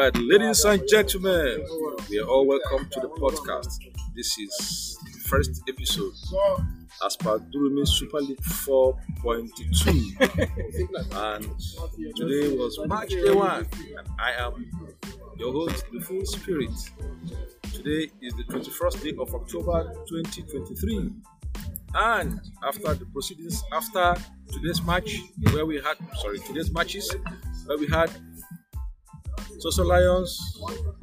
Alright, ladies and gentlemen, we are all welcome to the podcast. This is the first episode as per Durumi Super League 4.2 and today was match day 1 and I am your host, the Full Spirit. Today is the 21st day of October 2023 and after the proceedings, after today's matches where we had Soso Lions,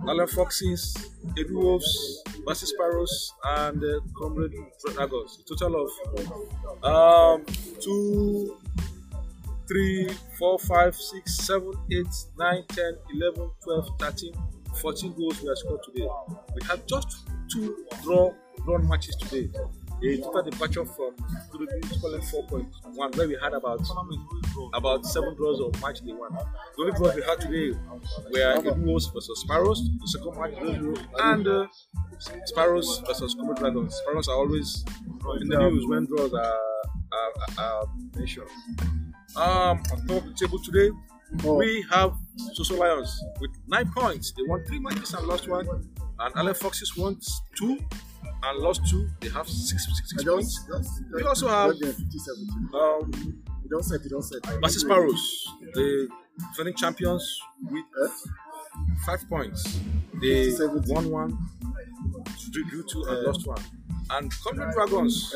Alan Foxes, Ed Wolves, Basie Sparrows, and Comrade Dragons. A total of 2, 3, 4, 5, 6, 7, 8, 9, 10, 11, 12, 13, 14 goals were scored today. We had just 2 drawn matches today. A total departure from Durumi 4.1 where we had about 7 draws of match day 1. The only draws we had today were Ed Wolves versus Sparrows, the second match and Sparrows versus Cobra Dragons. Sparrows are always in the news when draws are mentioned. On top of the table today, we have Soso Lions with 9 points. They won 3 matches and lost 1, and Alan Foxes won 2. And lost 2, they have 6 points. We also have Vasis Paros, the defending champions with 5 points. They won 1, drew 2 and lost 1. And Comrade Dragons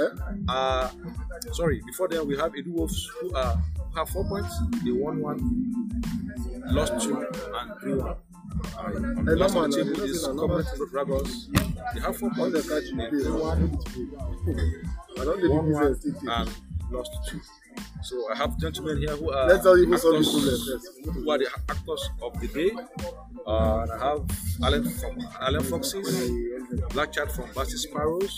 before then we have Ed Wolves who have 4 points, they won 1, lost 2 and drew 1. On the last one table is Comrade Dragons. They have 4 points. They won one and lost 2. So I have gentlemen here who are the actors of the day. And I have Alan from Alan Foxes, Black Chat from Basie Sparrows.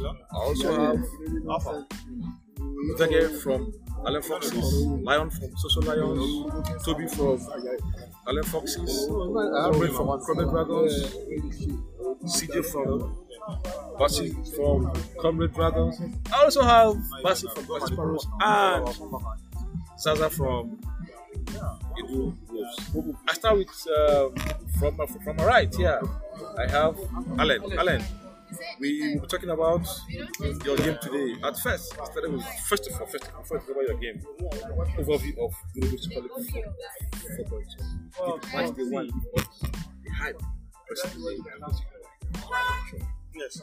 I also have Alpha Utege from Alan Foxes, Lion from Soso Lions, Toby from Alan Foxes, Comrade from Comrade Dragons, CJ from Basie from Comrade Dragons. I also have Basie from Basie Paros and Zaza from Idros. I start with from my right here. I have Alan. We were talking about your game today. At first, I started with first about your game. Overview of Durumi Super League 4.2. Match day 1, what the hype versus the way you can lose it. Yes.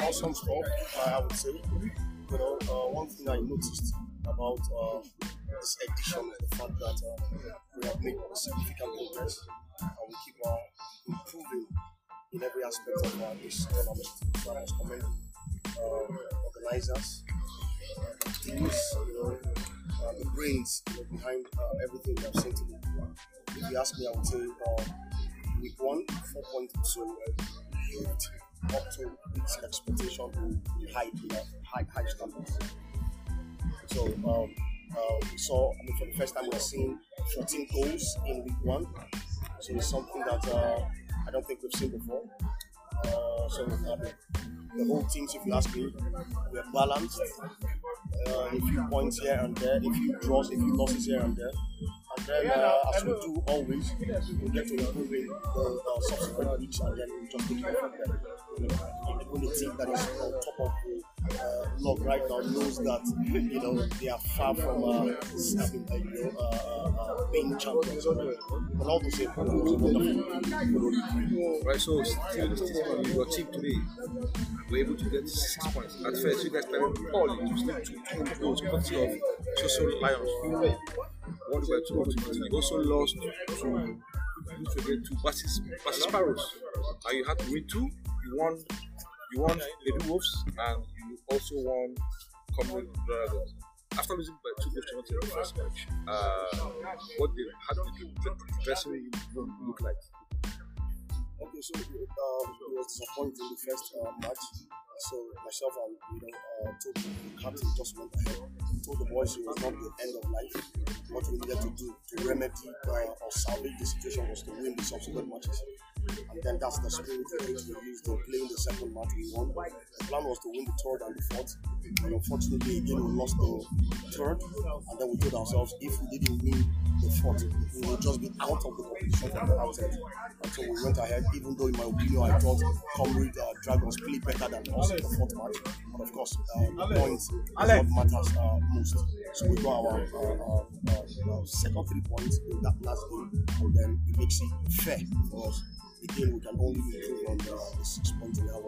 Awesome stuff, I would say. You know, one thing I noticed about this edition is the fact that we have made significant progress and we keep improving in every aspect of this tournament. So I must commend organizers, the brains behind everything we have seen today. If you ask me, I would say week 1, 4.2 lived up to its expectation to the high standards. So for the first time we're seeing 14 goals in week 1. So it's something that I don't think we've seen before. The whole teams, if you ask me, were balanced. A few points here and there, a few draws, a few losses here and there. And then, as we do always, we get to improving the subsequent weeks and then we just take it from there. The only team that is on top of the log right now knows that they are far from being champions. But all those people are wonderful. Right, so still your team today were able to get 6 points. At first, you guys started poorly to step to those plenty of Soso Lions. They also lost to Basie Sparrows. And you had to win 2. You won Heddy Wolves and you also won Comrade Dragons. After losing by 2 goals in the first match, what the dressing room look like? Okay, so it was disappointing in the first match. So myself and told the captain just went ahead. He told the boys it was not the end of life. What we needed to do to remedy or salvage the situation was to win the subsequent matches. And then that's the spirit that they used in playing the second match we won. The plan was to win the third and the fourth. And unfortunately, again, we lost the third. And then we told ourselves, if we didn't win the fourth, we would just be out of the competition from the outset. And so we went ahead, even though in my opinion, I thought Comrade Dragons played better than us in the fourth match. But of course, points is what matters most. So we got our second 3 points in that last game. And then it makes it fair for us. Again, we can only improve on the 6 points in our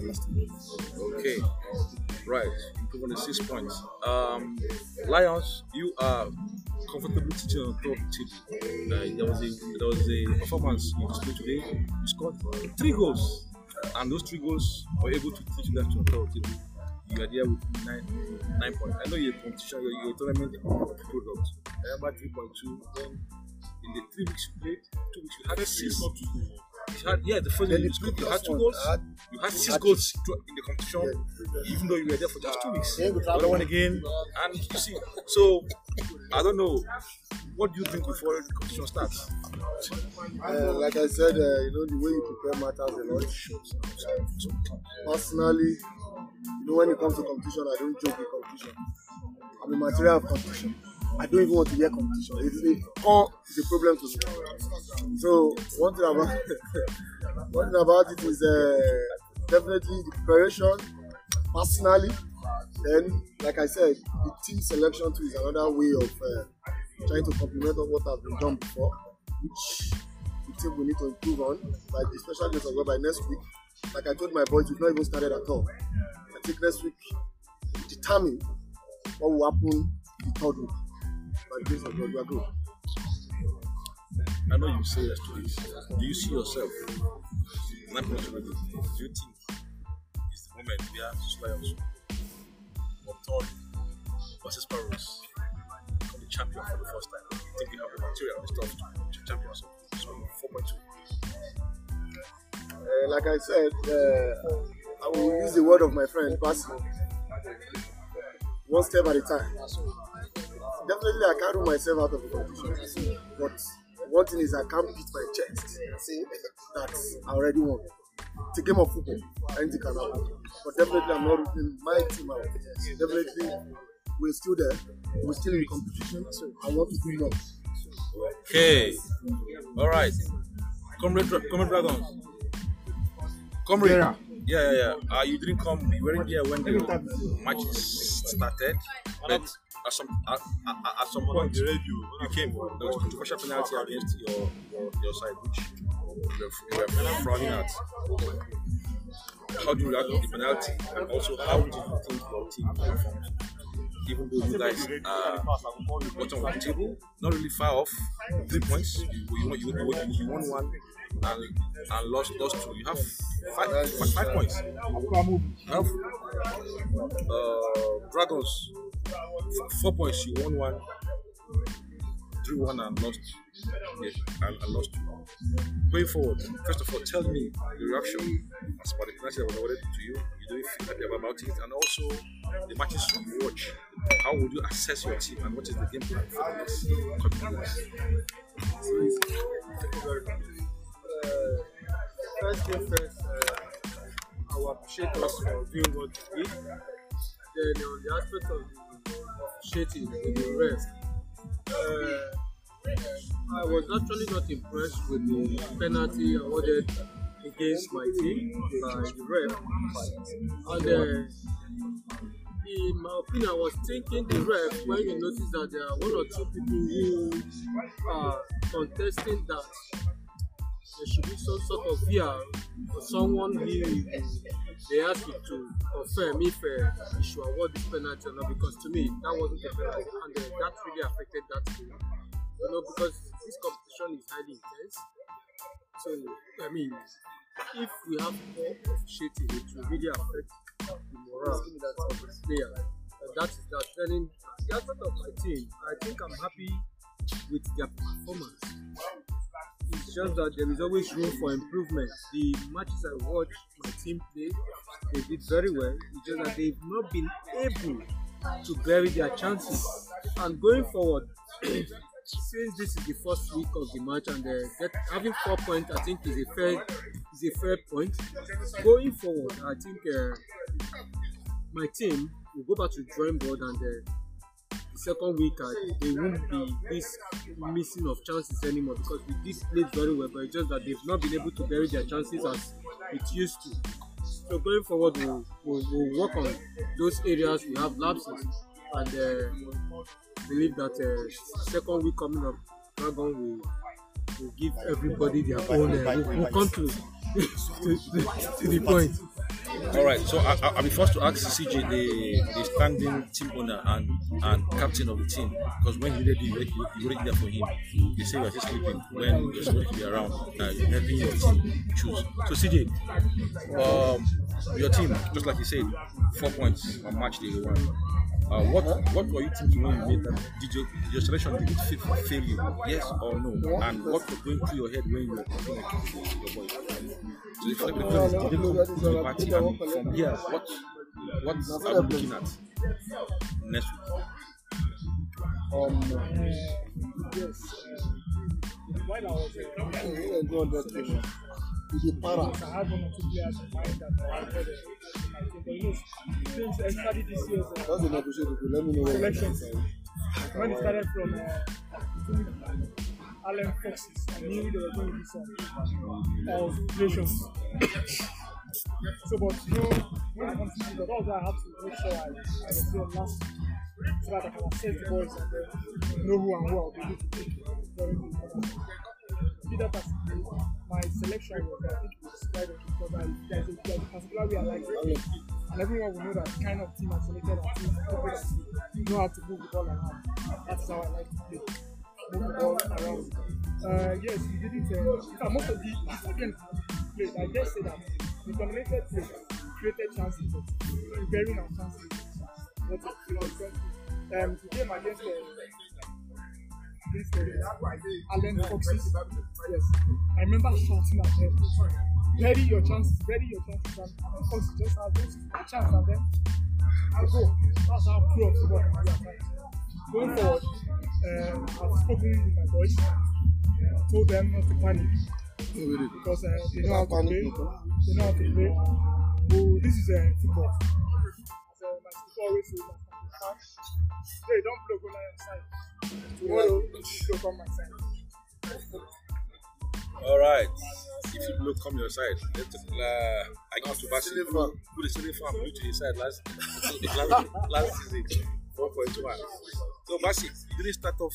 last game. Okay, right. Improve on the 6 points. Lions, you are comfortable teaching on top team. There was a performance you displayed today. You scored 3 goals, and those 3 goals were able to teach that to your top team. You are there with 9 points. I know you're a competition, you're a tournament product. I remember 3.2. In the 3 weeks you played, 2 weeks you had 6. The first game you had 2 goals. You had 6 goals in the competition, even though you were there for just 2 weeks. The other one again, and you see. So I don't know. What do you think before the competition starts? Like I said, the way you prepare matters a lot. Personally, when it comes to competition, I don't joke with competition. I'm a material of competition. I don't even want to hear competition. It's a problem to me. So one thing about it is definitely the preparation, personally. Then, like I said, the team selection too is another way of trying to complement what has been done before, which we think we need to improve on, like especially as well by next week. Like I told my boys, we've not even started at all. I think next week will determine what will happen in the third week. I know you say your stories. Do you see yourself? Do you think it's the moment we have Soso Lions on third Vasis Paros become the champion for the first time? Do you think we have the material and the stuff to champions? So 4.2. Like I said, I will use the word of my friend, Basie. One step at a time. Definitely, I can't rule myself out of the competition. But one thing is, I can't beat my chest. See, that's I already won. It's a game of football. Anything can happen. But definitely, I'm not ruling my team out. Definitely, we're still there. We're still in competition. I want to do more. Okay. All right. Comrade Dragons. Comrade. Yeah. You didn't come. You weren't here when the matches started. But At some point, you came. There was a controversial penalty against your side, which you were frowning at. How do you react to the penalty, and also how do you think your team performed? Even though you guys are bottom of the table, not really far off, 3 points. You won one and lost two. You have five points. You have Dragons 4 points. You won one, drew one, and lost. I lost two. Going forward, first of all, tell me the reaction as per the penalty that was awarded to you. You don't feel happy about it, and also the matches you watch. How would you assess your team, and what is the game plan for this coming years? First thing first, I will appreciate us for doing what we did. Then on the aspect of officiating with the rest, I was actually not impressed with the penalty awarded against my team by the ref. And in my opinion, I was thinking the ref, when you notice that there are 1 or 2 people who are contesting that, there should be some sort of VR for someone who they asked me to confirm if he should award this penalty or not, because to me that wasn't the penalty, and that really affected that game. Because this competition is highly intense. So, if we have poor officiating, it will really affect the morale of the players. That is that. And in the aspect of my team, I think I'm happy with their performance. It's just that there is always room for improvement. The matches I watch my team play, they did very well. It's just that they've not been able to bury their chances. And going forward, since this is the first week of the match and having 4 points, I think is a fair point. Going forward, I think my team will go back to the drawing board, and the second week they won't be this missing of chances anymore, because we displayed very well, but it's just that they've not been able to bury their chances as it used to. So going forward, we'll work on those areas we have lapses, and believe that second week coming up, Dragon will give everybody their own. We'll come to the point. All right. So I'll be forced to ask CJ, the standing team owner and captain of the team, because when you did it, you were there for him. They say you are just sleeping when you're supposed to be around. You're helping your team choose. So CJ, your team, just like you said, 4 points on match day one. What were you thinking when you made that? Did your selection fail you? Yes or no? And what was going through your head when you were talking to your boys? So if you look at the party, and from here, what are we looking at next week? Yes. While I was in I had one or two players in mind that I wanted since I started this year's selection. When it started from Alan Foxes, I knew they were going to do some alterations. So, but when it comes to that, all that I have to make sure I was still last, so that I can assess the boys and then know who and who I'll be able to take. My selection was, I think, was quite okay, because there's a particular way I like it, and everyone will know that kind of team I selected are teams that know how to move the ball around. That's how I like to play, move the ball around. Yes, we did it. Most of the second play, I just say that we dominated play, created chances, preparing our chances. The game against Alan Foxes. Yes. I remember shouting at them, bury your chances, and Foxes just have those chance and then I go. That's how close we were. Going forward, I've spoken with my boys, told them not to panic, because they know how to play. So this is football. So my football always says that they don't blow goal on your side. Tomorrow, you blow on my side. All right. If you blow come your side, I got to Basie. Put the ceiling fan blew to his side last season, 4.1. So Basie, you didn't start off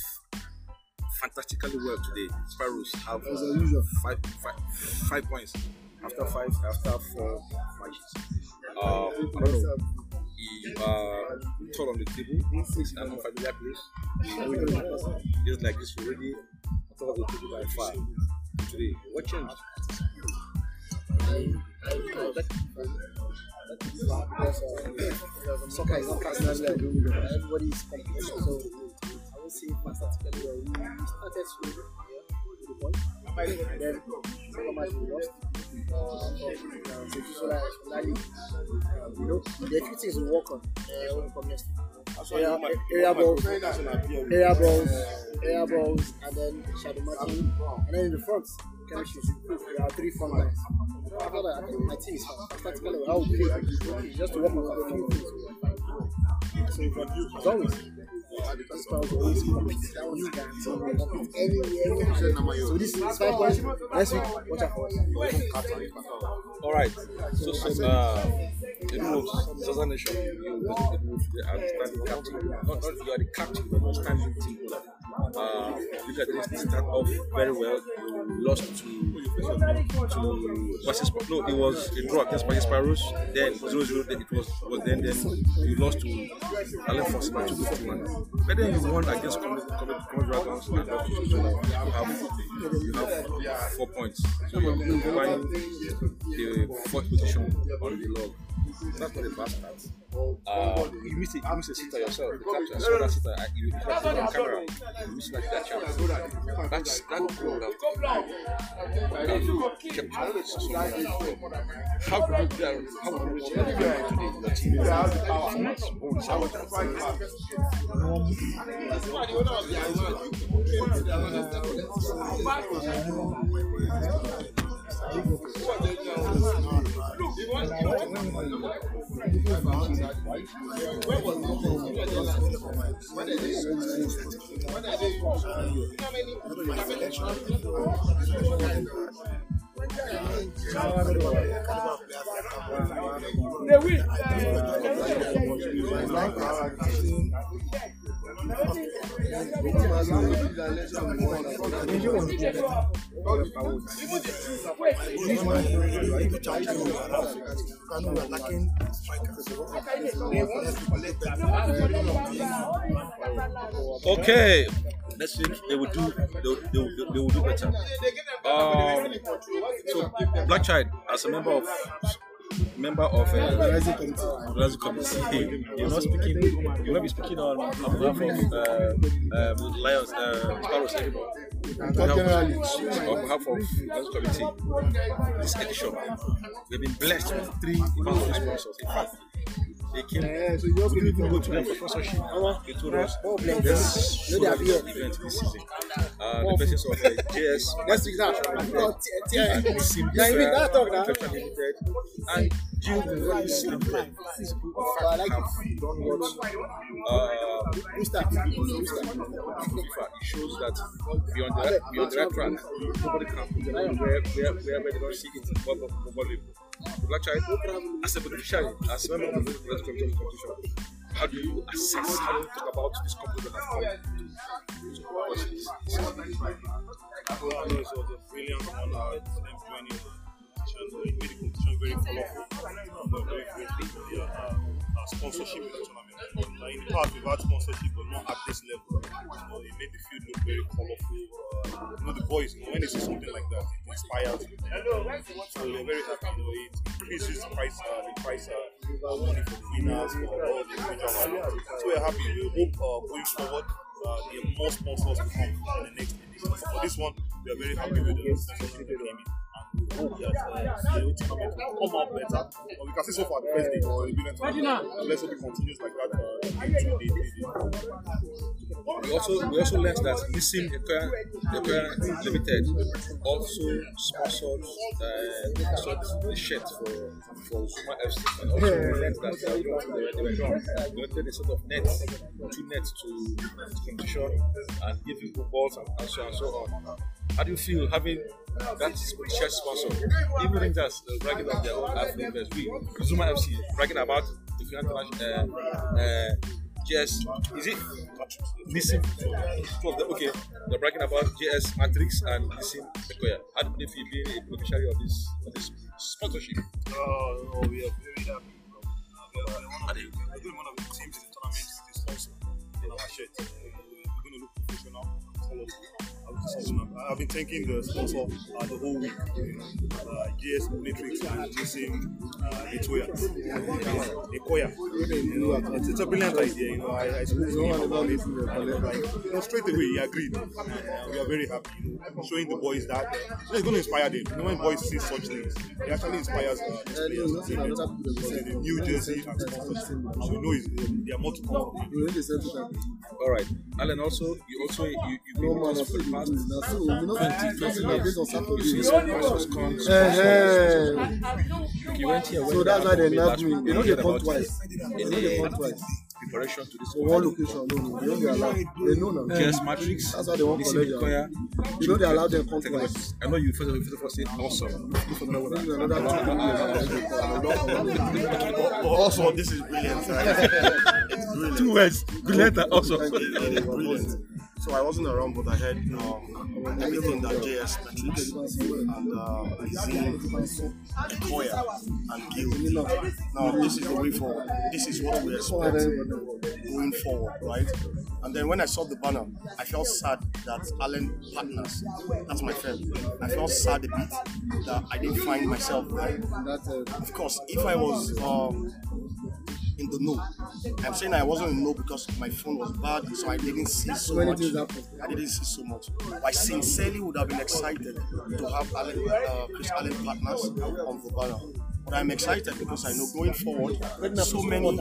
fantastically well today. Sparrows have five points after four matches. I don't know. Tall on the table, an unfamiliar place. Just like this already, tall on the table by 5. Today, what changed? Soccer is not personally agreeable. Everybody is competitive, so I would say fantastically well. We started slow with the ball, and then second match we lost. The few things we work on when we come next week. Air balls, and then shadow marking, and then in the front, chemistry is improved. There are 3 front lines. After that, I think my team is practically how we play, just to work on a few things. So, as always, this crowd is always competitive. You can compete anywhere. So, this is 5 points. Next week, watch out for us. Alright, Sosa Nation, you are the captain of the standing team. You guys didn't start off very well. You lost to Vasis Paros. No, it was a draw against Basie Sparrows. Then 0-0. Then it was then you lost to Alan Fox by 2-1. But then you won against Comrade Dragons. You have 4 points. So you are buying the 4th position on the log. That's not a bad start. You miss a sitter yourself. The captain saw that sitter. You have to on camera. You miss like that chance. That goal that kept you. How could you do that? Okay, next week they will do better. So Black Child, as a member of Rising Committee, you're not speaking on behalf of Lions Sparrows anymore. On behalf of Rising Committee, this edition they've been blessed with 3 event sponsors. In fact, they came. So you didn't even go to them for sponsorship. They told us this event this season. The basis of JS Matrix, and you really simple. I like it. Don't watch. It shows that beyond the right track, nobody can put it where they don't see it. Black Child, as a beneficiary, as a member of the competition, how do you assess, how do you talk about this competition that has come? It was a brilliant honor joining the competition. It made the competition very colorful, but very greatly. Our sponsorship in the tournament. In the past, we've had sponsorship, but not at this level. It made the field look very colorful. The boys, when they see something like that, it inspires them. So we're very happy. It increases the price money for the winners, for all the individuals. So we're happy. We hope going forward, there are more sponsors to come in the next edition. For this one, we are very happy with the sponsorship payment. We hope that the tournament will come out better. But we can see so far the first day, unless it continues like that. We also learned that Nissim Ekoya Limited also sponsored the shirt for Zuma FC. And also learned that they wanted a sort of nets, 2 nets to competition and give people balls and so on. How do you feel having that shirt sponsor? Even in just bragging on their own athletes, we Zuma FC bragging about the international JS. Is it Nissim? Okay, they're bragging about JS Matrix and Nissim Ekoya. How do you feel being a beneficiary of this sponsorship? Oh, no, we are very happy. One of the teams in the tournament is the sponsor in our shirt. We're going to look professional. I've been thanking the sponsor the whole week, JS Matrix and Nissim Ekoya. It's a brilliant idea, I spoke to him about it, straight away he agreed. We are very happy, showing the boys that it's going to inspire them. When boys see such things, it actually inspires the new jersey and sponsors. So we know they are more to come. All right, Alan, also you no man of the past. You went here. So that's why they left me. They know they come twice. Preparation to this one location. No, they allowed. They know now. JS Matrix. That's how they want Koya. You know they allowed them come twice. I know you first said awesome. Also, this is brilliant. 2 words. Brilliant and awesome. So I wasn't around, but I heard everything that JS Matrix and Nissim Ekoya and Gil. Now this is the way forward. This is what we expect going forward, right? And then when I saw the banner, I felt sad that Allen Partners, that's my friend, I felt sad a bit that I didn't find myself there. Of course, if I was in the know. I'm saying I wasn't in the know because my phone was bad, so I didn't see so much. But I sincerely would have been excited to have Chris Allen Partners on the banner. But I'm excited because I know going forward, so many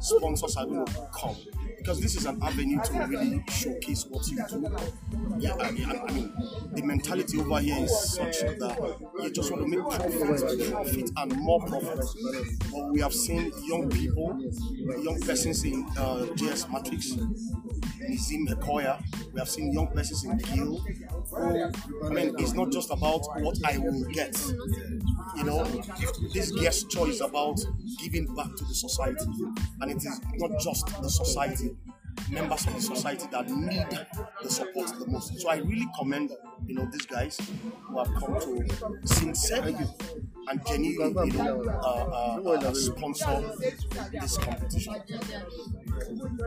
sponsors are going to come. Because this is an avenue to really showcase what you do. Yeah, I mean, the mentality over here is such that you just want to make profit and more profit. But we have seen young people, young persons in JS Matrix, Nissim Ekoya, we have seen young persons in Gil. I mean, it's not just about what I will get. You know, this gesture is about giving back to the society. And it is not just the society, members of the society that need the support the most. So I really commend, you know, these guys who have come to sincerely and genuinely, you know, sponsor this competition.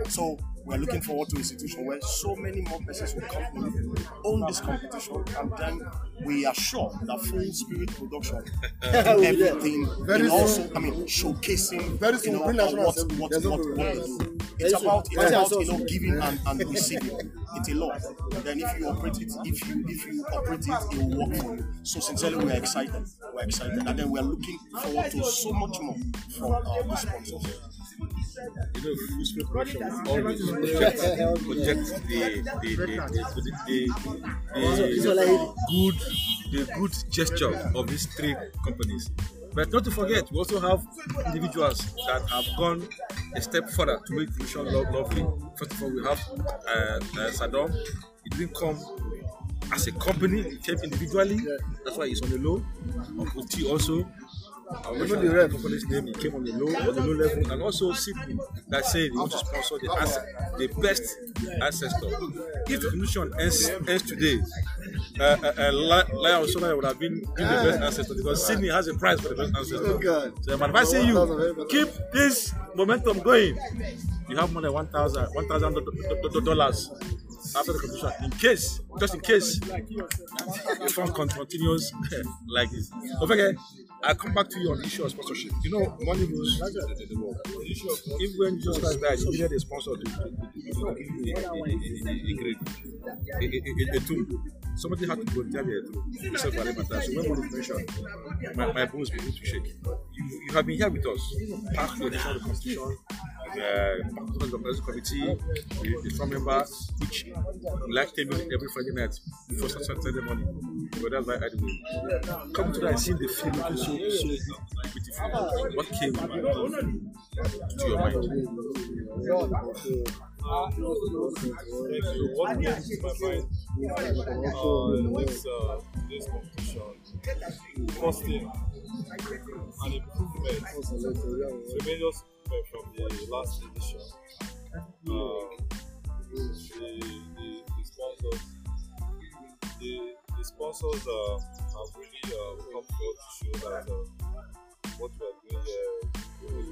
So we're looking forward to a situation where so many more persons will come in, own this competition, and then we are sure that full spirit production everything and also, I mean, showcasing, you know, what they do. It's about you know, giving and receiving. It's a lot. And then if you operate it, it will work for you. So sincerely, we're excited. We're excited, and then we're looking forward to so much more from our sponsors. You know, we should always project the good gesture of these three companies. But not to forget, we also have individuals that have gone a step further to make Fusion lovely. First of all, we have Saddam. He didn't come as a company, he came individually. That's why he's on the low. Uncle T also. I remember the rep company's name, he came on the low level. And also Sidney that said he wants to sponsor the best ancestor. If Fusion ends today, Lion Solar would have been the best ancestor because Sydney has a prize for the best ancestor. So I'm advising you, keep this momentum going. You have more than $1,000 after the competition, just in case the fund continues like this. Okay, I'll come back to you on the issue of sponsorship. You know, money moves the world. If when Jesus died, he needed a sponsor to tool. Somebody had to go tell me a truth. So when money mentioned, my bones begin to shake. You have been here with us. Back to the national constitution, the organizing committee, the front member, which like to music every Friday night before Saturday morning. But that's why I do it. Coming today, I see the film looking so beautiful. What came to your mind? So what comes to my mind this competition, costing an improvement, tremendous improvement from the last edition. The sponsors have really come forward to show that what we are doing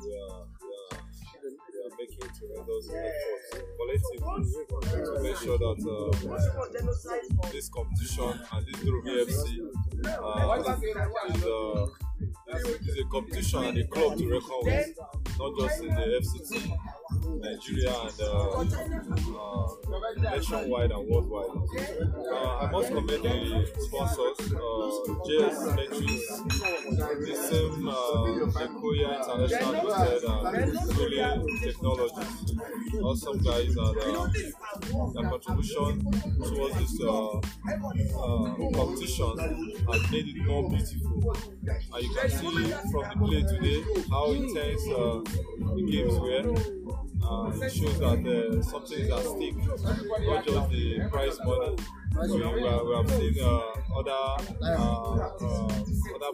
here we are making tremendous efforts collectively to make sure that this competition and this Durumi FC is a competition and a club to reckon with, not just in the FCT, Nigeria, and nationwide and worldwide. I must commend the sponsors, JS Matrix, Nissim Ekoya International Limited, and Goli Technologies. Awesome guys, and their contribution towards this competition has made it more beautiful. And you can see from the play today how intense the games were. It shows that some things are stake, not just the prize money. We have seen other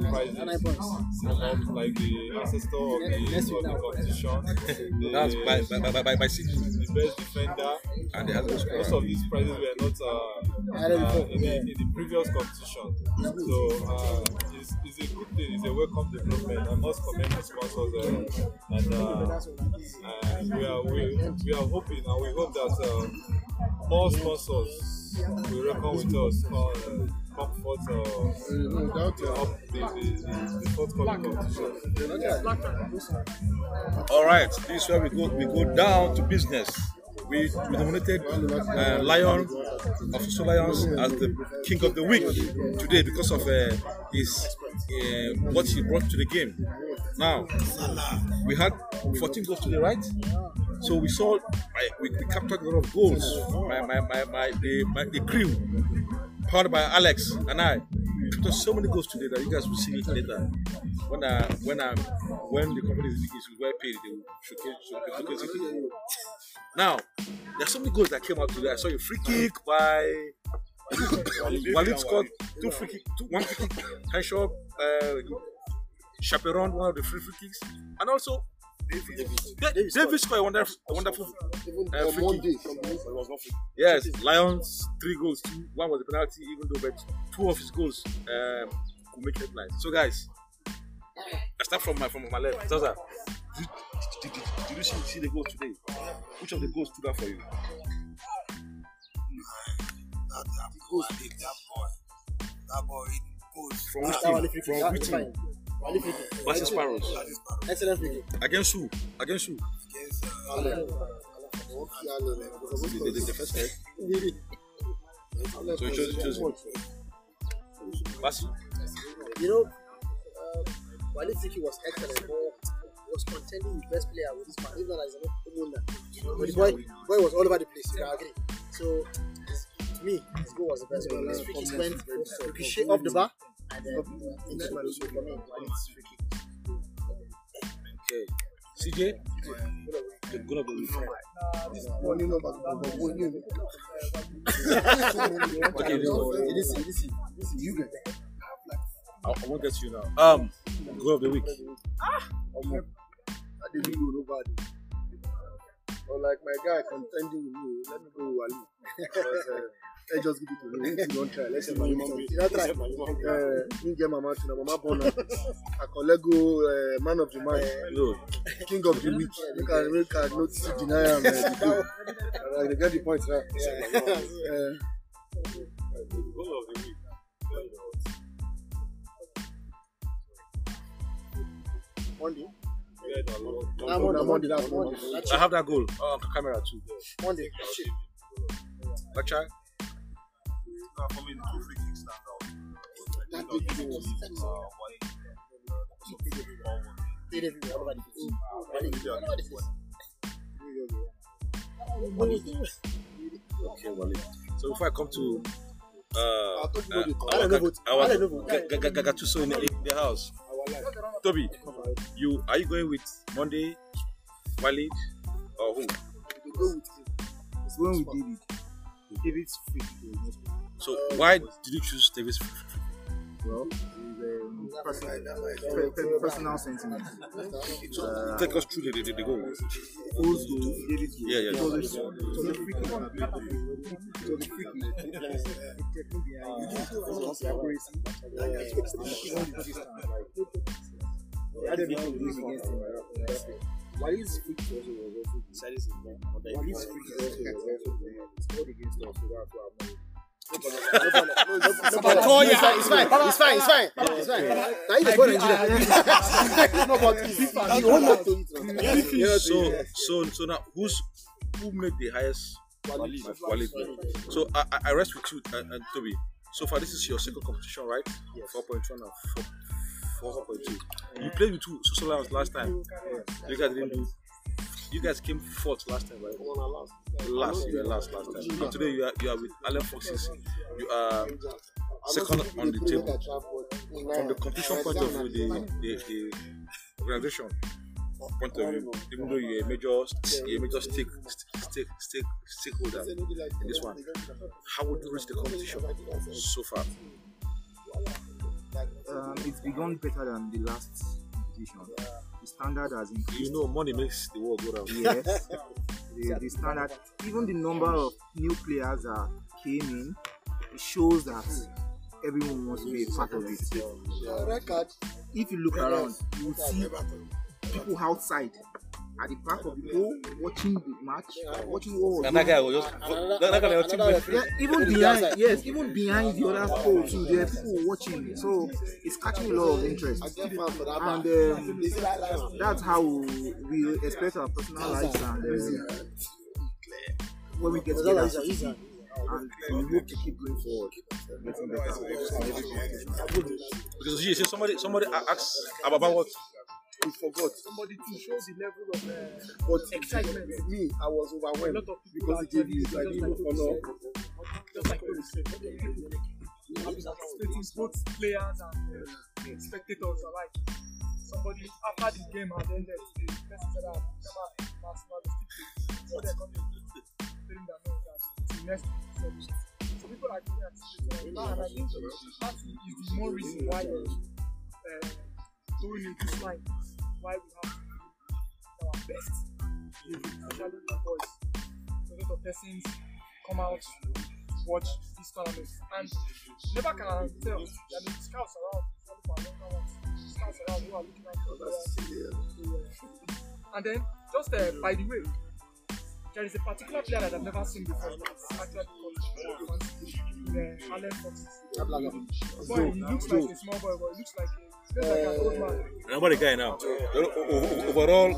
prizes like the ancestor of the competition. That's by Sydney, the best defender. And most of these prizes were not in the previous competition. So it's a good thing. It's a welcome development. I must commend the sponsors, and we are hoping, and we hope that more sponsors will reckon with us on comfort to help the forthcoming competition. All right, this is where we go down to business. We nominated Lion of Soso Lions as the king of the week today because of what he brought to the game. Now, we had 14 goals today, right? So we saw, we captured a lot of goals. The crew, powered by Alex and I, captured so many goals today that you guys will see it later. When the company is well paid, they will showcase it. Now, there are so many goals that came out today. I saw a free kick by Walid Scott, one free kick, Henshaw, Chaperon, one of the free kicks, and also David scored a wonderful free kick. Yes, Lions, 3 goals, 1 was a penalty, even though but 2 of his goals could make headlines. So guys, I start from my left. Zaza, did you see the goals today? Which of the goals stood out for you? That goals did that boy goes from Britain. Vasis Paros. Excellent free kick. Against who? Against Alan. The first head. So you chose Basie. You know, Walid Ziki was excellent. He was contending the best player with this man. Even as the boy was all over the place. I agree. So to me, his goal was the best one. His free kick went ricochet off the bar. And then okay. CJ? They're gonna go with okay, this is you guys. I won't get you now. Goal of the week. I didn't do nobody. Or like my guy contending with you, let me go with Ali. Let's just give it to me. Don't try. Let's see. Don't try. Inge Mama, Tina Mama Bona. A colleague, man of the match. No. King of the week. You can not deny him. They get the point, right? Goal of the week. Monday. Monday. I have that goal on camera too. Monday. Lecture? For me, 2 free kicks stand out. That big was okay, Walid. So before I come to our Gagatuso in the house, Toby, are you going with Monday, Walid, or who? Go with him. Going with David. David's free kick. So why did you choose David's free kick? Well, personal sentiment. Take us through the goal. Also, David's goal. Yeah. It was a free kick. Walid's free kick also was also decided to win. Walid's free kick also was also win. It's not against us, so that's why I'm not. It's fine. Now you just go to Nigeria. So now who made the highest Walid? So I rest with you and Toby. So far this is your second competition, right? Yes. 4.1 and 4.2. You played with 2 Soso Lions last time. You guys didn't do. You guys came 4th last time, right? You were last time. But today you are with Alan Foxes. You are second on the table. From the competition point of view, the organization point of view, even though you're a major stakeholder in this one, how would you reach the competition so far? It's begun better than the last competition. The standard has increased. You know, money makes the world go round. Yes. the standard, even the number of new players that came in, it shows that everyone wants to be a part of it. If you look around, you will see people outside at the back of the goal watching the match, watching all. And that guy was just even behind. Yes, even behind the other goal too. There are people watching it, so it's catching a lot of interest. And that's how we express our personal lives and everything. When we get together, and we need to keep going forward. Because you see, somebody asked about what we forgot. Somebody to show the level of but excitement. Me, I was overwhelmed because it gave you like honor. Just like you said, I'm expecting both players and spectators alike. Somebody after the game had ended, the person said, "I remember last month." So they're coming to telling them that the next solution. So people are doing that. And I think that is the more reason why during this time, why we have to do our best, especially the boys. So a lot of persons come out, watch this tournament, and never can tell. There are scouts around, scouts around who are looking at the and then, just by the way, there is a particular player that I've never seen before. It's actually called Alan Foxes. Boy, he looks like a small boy, but he looks like an old man. Remember the guy now? Overall,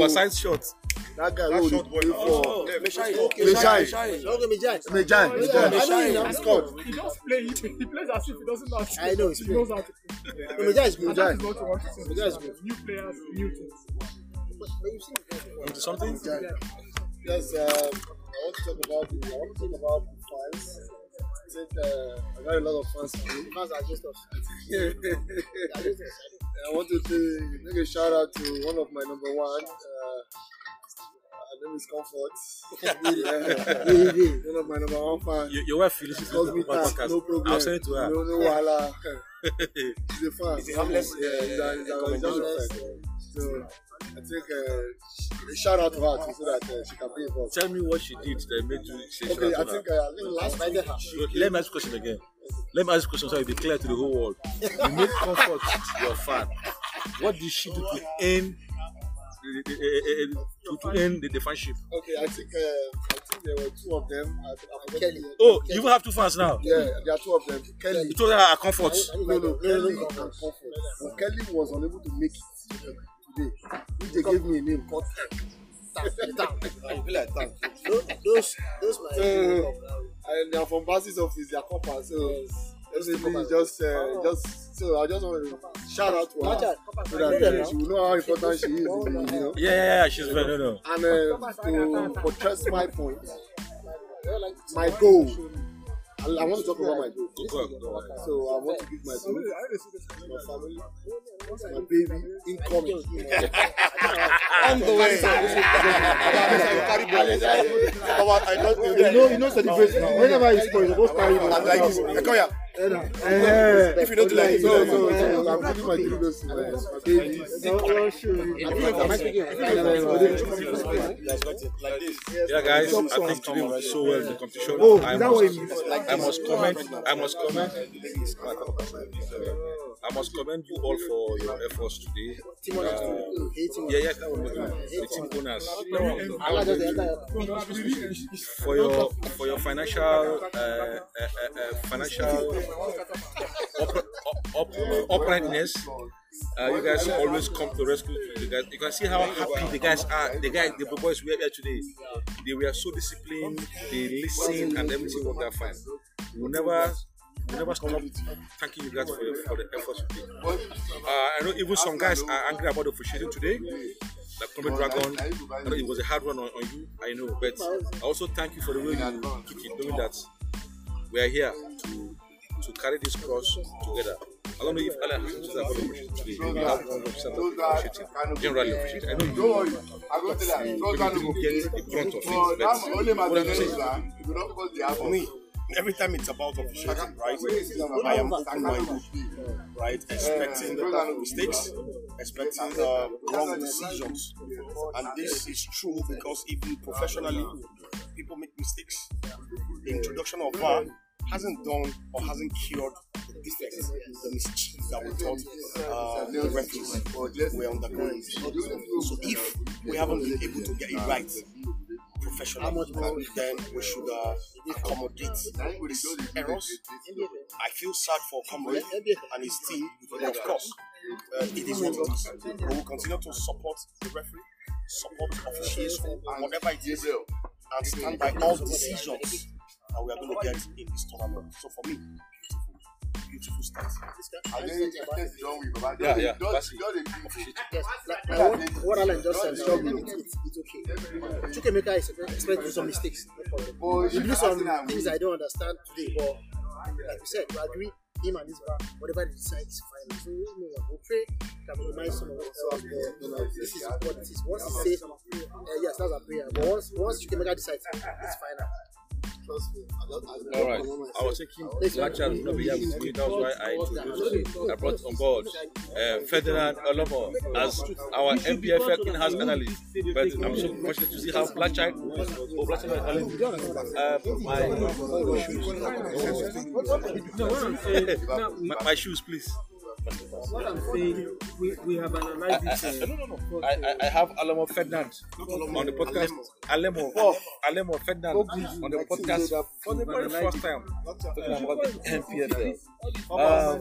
oversized shorts. That guy that short boy. Mejai. He doesn't play. He plays as if he doesn't know. I know. He knows how to play. Mejai is good. That's what you want to see. New players, new things. Into something? Yes, I want to talk about the fans. I think I got a lot of fans. Fans are just excited. I want to make a shout out to one of my number one. Her name is Comfort. One of my number one fans. Your wife calls me Tash. No problem. I'll send it to her. No wahala. She's a fan. She's a harmless. So I think shout out to her so that she can be involved. Tell me what she did that made you say okay, shout out to her. Okay, I think last night let me ask a question again. Let me ask a question so it be clear to the whole world. You made Comfort your fan. What did she do to end the fanship? Okay, I think there were two of them. Kelly. Oh, Kelly. You will have two fans now? Yeah, there are two of them. Kelly. You told her at Comfort. No, Kelly and Comfort. But Kelly was unable to make it. They gave me a name called Tank. Those my and they are from Basie's office. They are copper, so I just want to shout out to her so that she will know how important she is. Yeah, she's very no. And to portray my point, my goal. I want to talk about my goal. So I want to give my goal, my family, my baby, incoming. On the way. You know celebration. Whenever you score, you both carry on. Like this. Ekoya. If you don't like it, so I'm giving my kudos to my baby. Am I speaking? Like this. Yeah, guys, I think today was so well the competition. Oh, is that what you mean? I must comment. I must commend you all for your efforts today. The team owners. For your financial uprightness. You guys always come to rescue the guys. You can see how happy the guys are. The boys were here today. They were so disciplined. They listened and everything was that fine. We never stop thanking you guys for the efforts you did. I know even some guys are angry about the officiating today. Like Comrade Dragon, I know it was a hard one on you. I know, but I also thank you for the way you took it, knowing that we are here to carry this cross together. I don't know if Alan has something about the today. We have 100% generally appreciated. I know you get the brunt of it, but what I'm saying, for me, every time it's about officiating, right? I am open-minded, right? Expecting mistakes, expecting wrong decisions. And this is true because even professionally, people make mistakes. The introduction of VAR hasn't done or hasn't cured the defects, the mischief that we thought the referees were undergoing. So if we haven't been able to get it right professionally, then we should accommodate these errors. I feel sad for Comrade and his team, but of course, it is what it is. We will continue to support the referee, support officials, whatever it is, and stand by all decisions that we are going to get in this tournament. So for me, beautiful start. What Alan just said, it's okay. Chuke Maker is expected to do some mistakes. No, he do some things I don't understand today, but like we said, we agree. Him and his brand, whatever they decide is fine. So we'll pray that we remind some of ourselves that this is what it is. Once he says, yes, that's a prayer. But once Chuke Maker decides, it's final. Alright, I was checking that chance not be able to me, that's why I introduced I brought on board Ferdinand Olovo as our MPFL in-house analyst. But I'm so fortunate to see how my shoes, please. What I'm saying, we have analyzed it. No. I have Alamo Ferdinand on the podcast. Alamo Ferdinand on the podcast for the very first time. Talking about the MPFL. Alamo,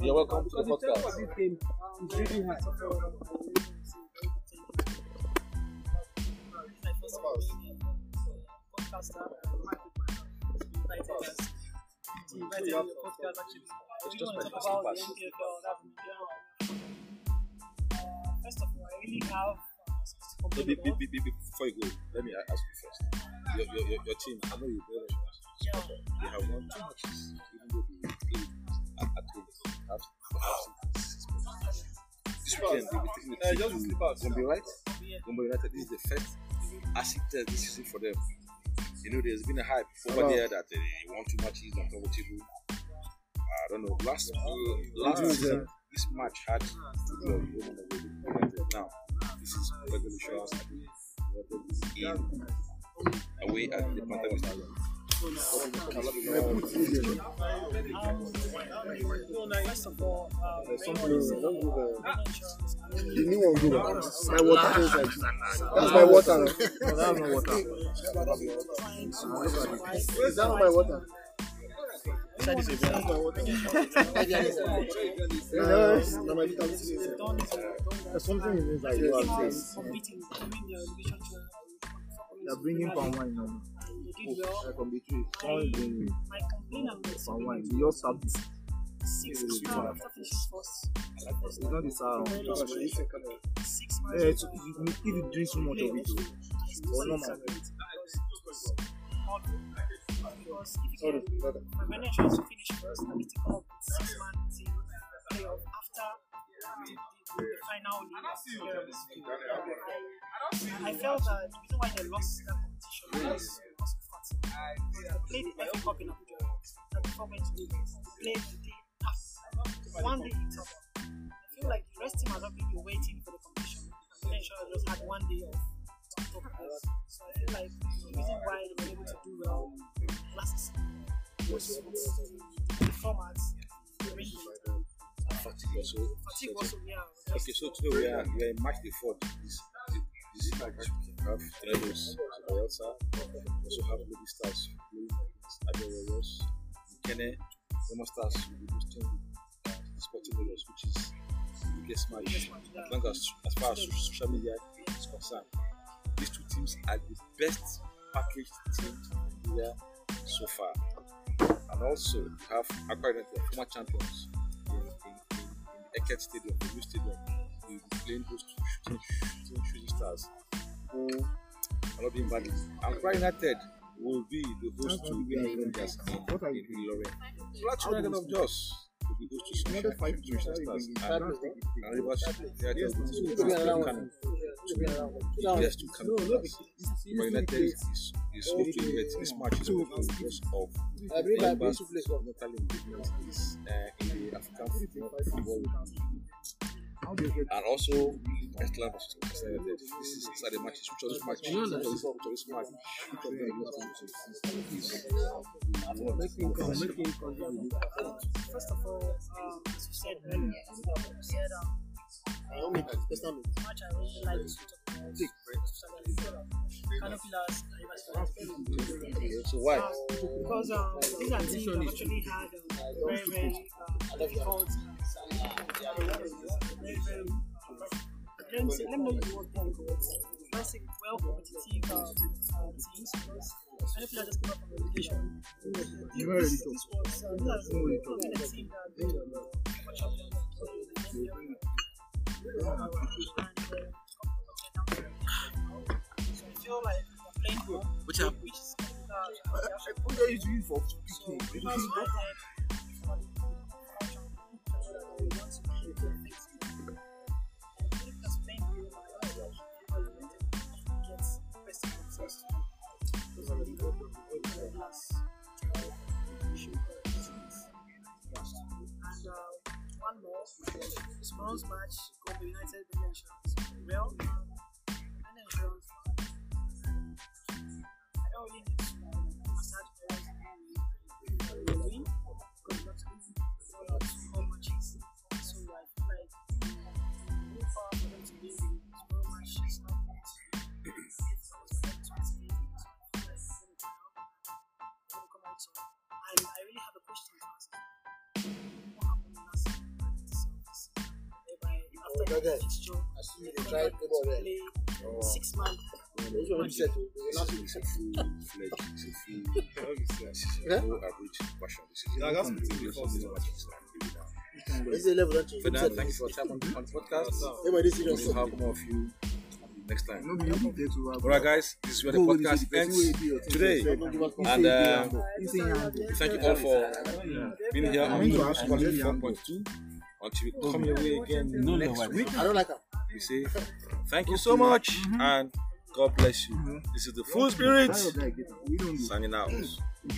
you're welcome to the podcast. First of all, I really have. Before you go, let me ask you first. Your team, I know you better than us. They have won 2 matches, even though they played at home. This weekend, they will be taking the team. Gombe United, this is the first acid test this season for them. You know, there's been a hype over there that they want 2 matches on top of table. I don't know. Last season, this match had to go now. This is regulation in away at the Pentagon. First of all, the new one good. My water is like that's my water. That's my water. Is that not my water? There's something in this idea. They're bringing palm wine now. My complaint about palm wine. We just have this. It's not the sour. If you drink too much of it, it's normal. Because if you can manage to finish first and it's about 6 month till playoff after the final league. I felt that the reason why they lost that competition was because they played the FA Cup in Abuja and before went to the Lagos. They played the day after. One day it's over. I feel like the rest team has not been waiting for the competition. I'm pretty sure I just had one day off. So I feel like the reason why they were able to do well last season was the format, the arrangement, fatigue also. Yeah. Okay, so today we are in match day 4. Is it like we have Idros, Bayelsa, also have Lady Stars, Ed Wolves, Kene, Roma Stars, Sporting Warriors, which is the biggest match as far as social media is concerned. These 2 teams are the best packaged team in India so far. And also, you have acquired the former champions in Etihad Stadium, the new stadium. They will be playing those 2 Shooting Stars who are not being badly. Acquired United will be the host to winning Rangers in Lorraine. Flat United of Jos will be host to Shooting Stars and Rivers. They are the yes, to come to us. But United is hope to get this match is because of the best local engagement in the African football league. And also, Estland versus United. This is the match. Which of this match? First of all, as you said earlier, much I really like to talk about so why? Because these are teams that actually had very difficult. Let me know you progressing well for competitive teams. And if you just come up with relegation, this was not a team that much of them so I feel like we are playing well, which is Tomorrow's match will be United with Nations. Well, and Nations. I don't really need to massage players and win because not to follow out all matches. So I feel like no far for them to win tomorrow match is not going to it's almost going to be so I feel like they will come out so I really have a question to ask. After the fixture, they tried to play 6 months. Thank you for your time on the podcast. We'll have more of you next time. Alright, guys, this is where the podcast ends today. And thank you all for being here on Super League 4.2. Until we come your way again next week. I don't like them. We say thank you so much and God bless you. This is the Full Spirit signing out.